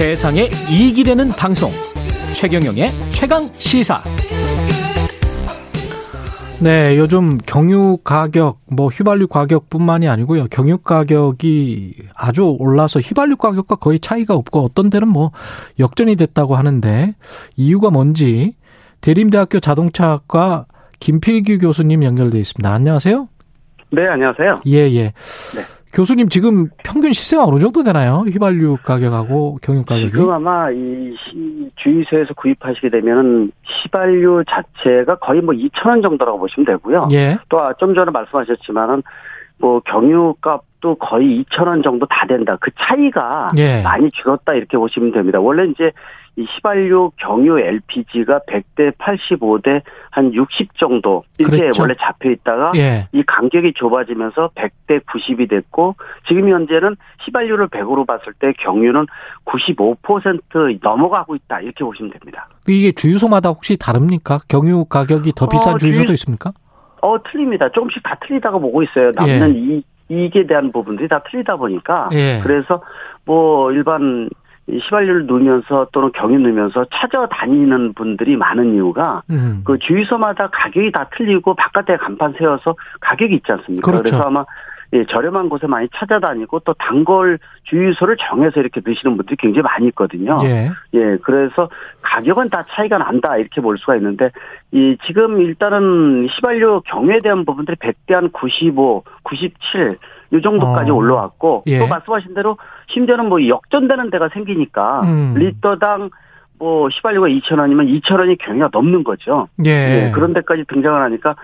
세상에 이익이 되는 방송 최경영의 최강시사. 네, 요즘 경유 가격, 휘발유 가격뿐만이 아니고요. 경유 가격이 아주 올라서 휘발유 가격과 거의 차이가 없고 어떤 데는 역전이 됐다고 하는데, 이유가 뭔지 대림대학교 자동차학과 김필수 교수님 연결돼 있습니다. 안녕하세요. 네, 안녕하세요. 예. 네. 교수님, 지금 평균 시세가 어느 정도 되나요? 휘발유 가격하고 경유 가격이? 지금 아마 이 주유소에서 구입하시게 되면은 휘발유 자체가 거의 2,000원 정도라고 보시면 되고요. 예. 또 좀 전에 말씀하셨지만은 경유 값도 거의 2,000원 정도 다 된다. 그 차이가 많이 줄었다, 이렇게 보시면 됩니다. 원래 이제 이 휘발유, 경유, LPG가 100대 85대 한 60 정도 이렇게 원래 잡혀 있다가 이 간격이 좁아지면서 100대 90이 됐고, 지금 현재는 휘발유를 100으로 봤을 때 경유는 95% 넘어가고 있다, 이렇게 보시면 됩니다. 이게 주유소마다 혹시 다릅니까? 경유 가격이 더 비싼 주유소도 있습니까? 틀립니다. 조금씩 다 틀리다고 보고 있어요. 남는 이익에 대한 부분들이 다 틀리다 보니까 그래서 일반 휘발유를 넣으면서 또는 경유 넣으면서 찾아다니는 분들이 많은 이유가 그 주유소마다 가격이 다 틀리고 바깥에 간판 세워서 가격이 있지 않습니까? 그렇죠. 그래서 아마 저렴한 곳에 많이 찾아다니고 또 단골 주유소를 정해서 이렇게 드시는 분들이 굉장히 많이 있거든요. 그래서 가격은 다 차이가 난다, 이렇게 볼 수가 있는데, 지금 일단은 휘발유 경유에 대한 부분들이 100대 한 95, 97 이 정도까지 올라왔고, 또 말씀하신 대로 심지어는 역전되는 데가 생기니까 리터당 휘발유가 2,000원이면 2,000원이 경유가 넘는 거죠. 그런 데까지 등장을 하니까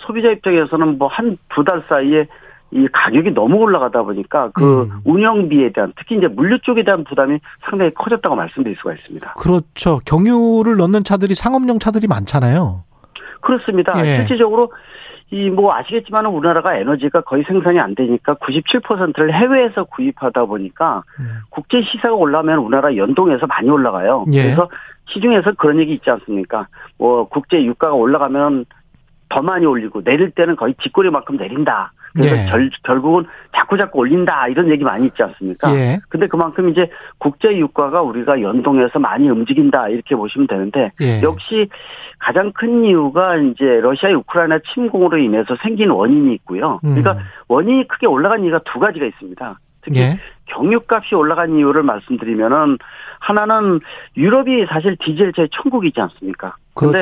소비자 입장에서는 한 두 달 사이에 이 가격이 너무 올라가다 보니까 운영비에 대한, 특히 이제 물류 쪽에 대한 부담이 상당히 커졌다고 말씀드릴 수가 있습니다. 그렇죠. 경유를 넣는 차들이 상업용 차들이 많잖아요. 그렇습니다. 실질적으로 아시겠지만 우리나라가 에너지가 거의 생산이 안 되니까 97%를 해외에서 구입하다 보니까 국제 시세가 올라오면 우리나라 연동해서 많이 올라가요. 그래서 시중에서 그런 얘기 있지 않습니까? 국제 유가가 올라가면 더 많이 올리고 내릴 때는 거의 쥐꼬리만큼 내린다. 그래서 결국은 자꾸 올린다, 이런 얘기 많이 있지 않습니까? 근데 그만큼 이제 국제 유가가 우리가 연동해서 많이 움직인다, 이렇게 보시면 되는데 역시 가장 큰 이유가 이제 러시아 우크라이나 침공으로 인해서 생긴 원인이 있고요. 그러니까 원인이 크게 올라간 이유가 두 가지가 있습니다. 특히 경유값이 올라간 이유를 말씀드리면은, 하나는 유럽이 사실 디젤 제 천국이지 않습니까? 근데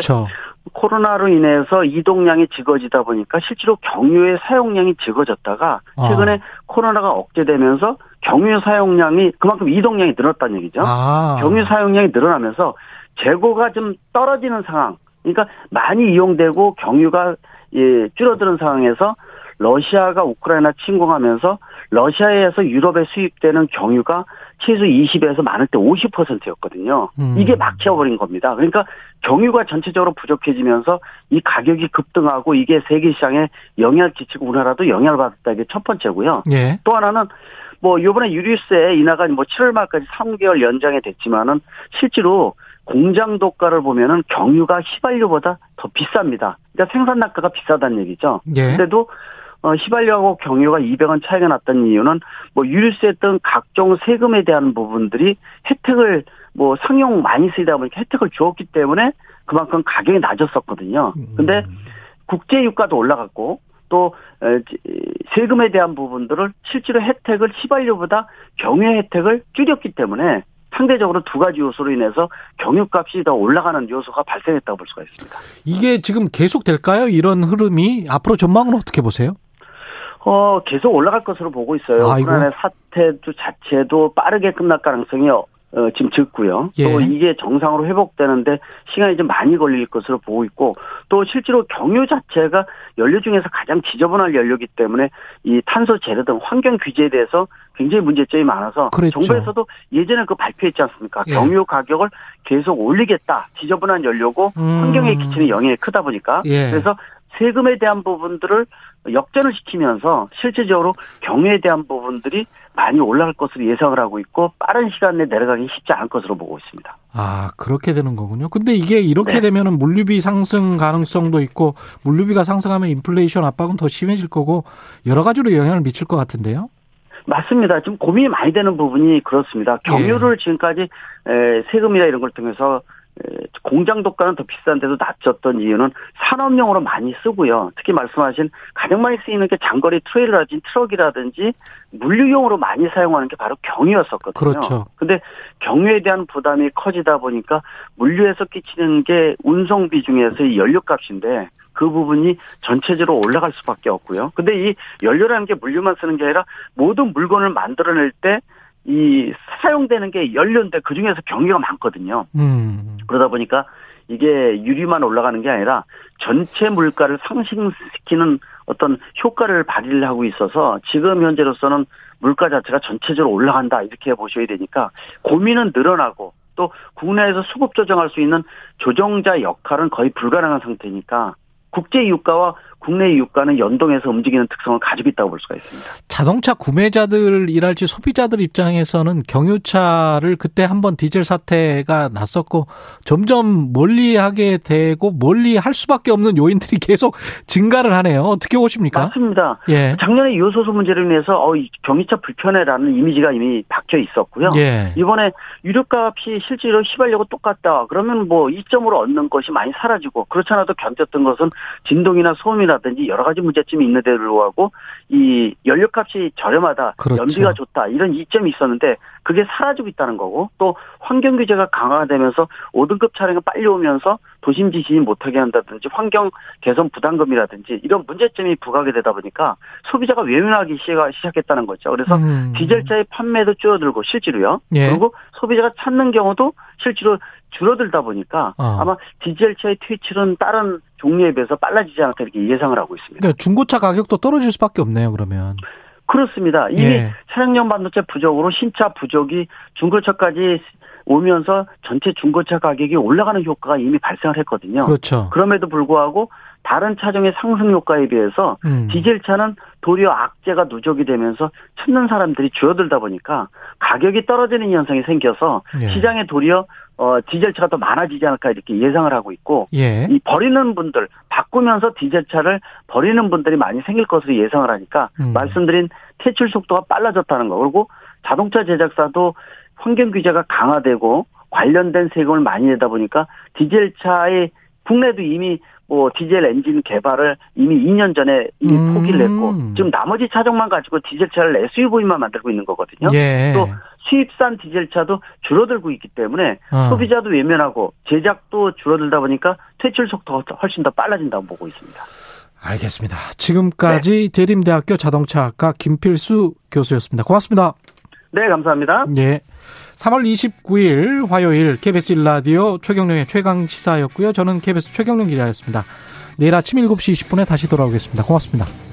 코로나로 인해서 이동량이 적어지다 보니까 실제로 경유의 사용량이 적어졌다가 최근에 코로나가 억제되면서 경유 사용량이, 그만큼 이동량이 늘었다는 얘기죠. 경유 사용량이 늘어나면서 재고가 좀 떨어지는 상황, 그러니까 많이 이용되고 경유가 줄어드는 상황에서 러시아가 우크라이나 침공하면서 러시아에서 유럽에 수입되는 경유가 최소 20에서 많을 때 50%였거든요. 이게 막혀버린 겁니다. 그러니까 경유가 전체적으로 부족해지면서 이 가격이 급등하고, 이게 세계 시장에 영향을 끼치고 우리나라도 영향을 받았다, 이게 첫 번째고요. 또 하나는 요번에 유류세 인하가 7월 말까지 3개월 연장이 됐지만은 실제로 공장 도가를 보면은 경유가 휘발유보다 더 비쌉니다. 그러니까 생산 단가가 비싸다는 얘기죠. 그런데도 휘발유하고 경유가 200원 차이가 났던 이유는 유류세 등 각종 세금에 대한 부분들이 혜택을 상용 많이 쓰이다 보니까 혜택을 주었기 때문에 그만큼 가격이 낮았었거든요. 그런데 국제 유가도 올라갔고 또 세금에 대한 부분들을 실제로 혜택을 휘발유보다 경유 혜택을 줄였기 때문에 상대적으로 두 가지 요소로 인해서 경유값이 더 올라가는 요소가 발생했다고 볼 수가 있습니다. 이게 지금 계속 될까요? 이런 흐름이 앞으로 전망은 어떻게 보세요? 계속 올라갈 것으로 보고 있어요. 우크라이나 사태도 자체도 빠르게 끝날 가능성이 지금 적고요. 또 이게 정상으로 회복되는데 시간이 좀 많이 걸릴 것으로 보고 있고, 또 실제로 경유 자체가 연료 중에서 가장 지저분한 연료이기 때문에 이 탄소 제로 등 환경 규제에 대해서 굉장히 문제점이 많아서 정부에서도 예전에 발표했지 않습니까? 경유 가격을 계속 올리겠다. 지저분한 연료고 환경에 끼치는 영향이 크다 보니까 그래서 세금에 대한 부분들을 역전을 시키면서 실질적으로 경유에 대한 부분들이 많이 올라갈 것으로 예상을 하고 있고, 빠른 시간 내에 내려가기 쉽지 않을 것으로 보고 있습니다. 그렇게 되는 거군요. 근데 이게 이렇게 되면은 물류비 상승 가능성도 있고, 물류비가 상승하면 인플레이션 압박은 더 심해질 거고 여러 가지로 영향을 미칠 것 같은데요. 맞습니다. 지금 고민이 많이 되는 부분이 그렇습니다. 경유를 지금까지 세금이나 이런 걸 통해서 공장 독가는 더 비싼데도 낮췄던 이유는 산업용으로 많이 쓰고요. 특히 말씀하신 가장 많이 쓰이는 게 장거리 트레일러라든지 트럭이라든지 물류용으로 많이 사용하는 게 바로 경유였었거든요. 그렇죠. 근데 경유에 대한 부담이 커지다 보니까 물류에서 끼치는 게 운송비 중에서 이 연료값인데 그 부분이 전체적으로 올라갈 수밖에 없고요. 근데 이 연료라는 게 물류만 쓰는 게 아니라 모든 물건을 만들어낼 때 이 사용되는 게 연료인데 그중에서 경유가 많거든요. 그러다 보니까 이게 유류만 올라가는 게 아니라 전체 물가를 상승시키는 어떤 효과를 발휘를 하고 있어서 지금 현재로서는 물가 자체가 전체적으로 올라간다 이렇게 보셔야 되니까 고민은 늘어나고 또 국내에서 수급 조정할 수 있는 조정자 역할은 거의 불가능한 상태니까 국제 유가와 국내 유가는 연동해서 움직이는 특성을 가지고 있다고 볼 수가 있습니다. 자동차 구매자들이랄지 소비자들 입장에서는 경유차를 그때 한번 디젤 사태가 났었고 점점 멀리하게 되고 멀리할 수밖에 없는 요인들이 계속 증가를 하네요. 어떻게 보십니까? 맞습니다. 예. 작년에 요소수 문제를 인해서 경유차 불편해라는 이미지가 이미 박혀 있었고요. 예. 이번에 유류값이 실제로 휘발유하고 똑같다. 그러면 뭐 이점으로 얻는 것이 많이 사라지고 그렇지 않아도 견뎠던 것은 진동이나 소음이라든지 여러 가지 문제점이 있는데도 불구하고 이 연료값이 저렴하다, 그렇죠. 연비가 좋다 이런 이점이 있었는데 그게 사라지고 있다는 거고 또 환경 규제가 강화되면서 5등급 차량이 빨리 오면서 도심 지진이 못하게 한다든지 환경 개선 부담금이라든지 이런 문제점이 부각이 되다 보니까 소비자가 외면하기 시작했다는 거죠. 그래서 디젤차의 판매도 줄어들고 실제로요. 예. 그리고 소비자가 찾는 경우도 실제로 줄어들다 보니까 아마 디젤차의 퇴출은 다른 종류에 비해서 빨라지지 않을까 이렇게 예상을 하고 있습니다. 그러니까 중고차 가격도 떨어질 수밖에 없네요. 그러면. 그렇습니다. 이미 차량용 반도체 부족으로 신차 부족이 중고차까지 오면서 전체 중고차 가격이 올라가는 효과가 이미 발생을 했거든요. 그렇죠. 그럼에도 불구하고 다른 차종의 상승 효과에 비해서 디젤차는 도리어 악재가 누적이 되면서 찾는 사람들이 줄어들다 보니까 가격이 떨어지는 현상이 생겨서 시장에 도리어 디젤차가 더 많아지지 않을까 이렇게 예상을 하고 있고 이 버리는 분들 바꾸면서 디젤차를 버리는 분들이 많이 생길 것으로 예상을 하니까 말씀드린 퇴출 속도가 빨라졌다는 거 그리고 자동차 제작사도 환경 규제가 강화되고 관련된 세금을 많이 내다 보니까 디젤차의 국내도 이미 뭐 디젤 엔진 개발을 이미 2년 전에 이미 포기를 했고 지금 나머지 차종만 가지고 디젤차를 SUV만 만들고 있는 거거든요. 예. 또 수입산 디젤차도 줄어들고 있기 때문에 소비자도 외면하고 제작도 줄어들다 보니까 퇴출 속도가 훨씬 더 빨라진다고 보고 있습니다. 알겠습니다. 지금까지 대림대학교 자동차학과 김필수 교수였습니다. 고맙습니다. 네, 감사합니다. 네. 3월 29일 화요일 KBS 1라디오 최경룡의 최강시사였고요. 저는 KBS 최경룡 기자였습니다. 내일 아침 7시 20분에 다시 돌아오겠습니다. 고맙습니다.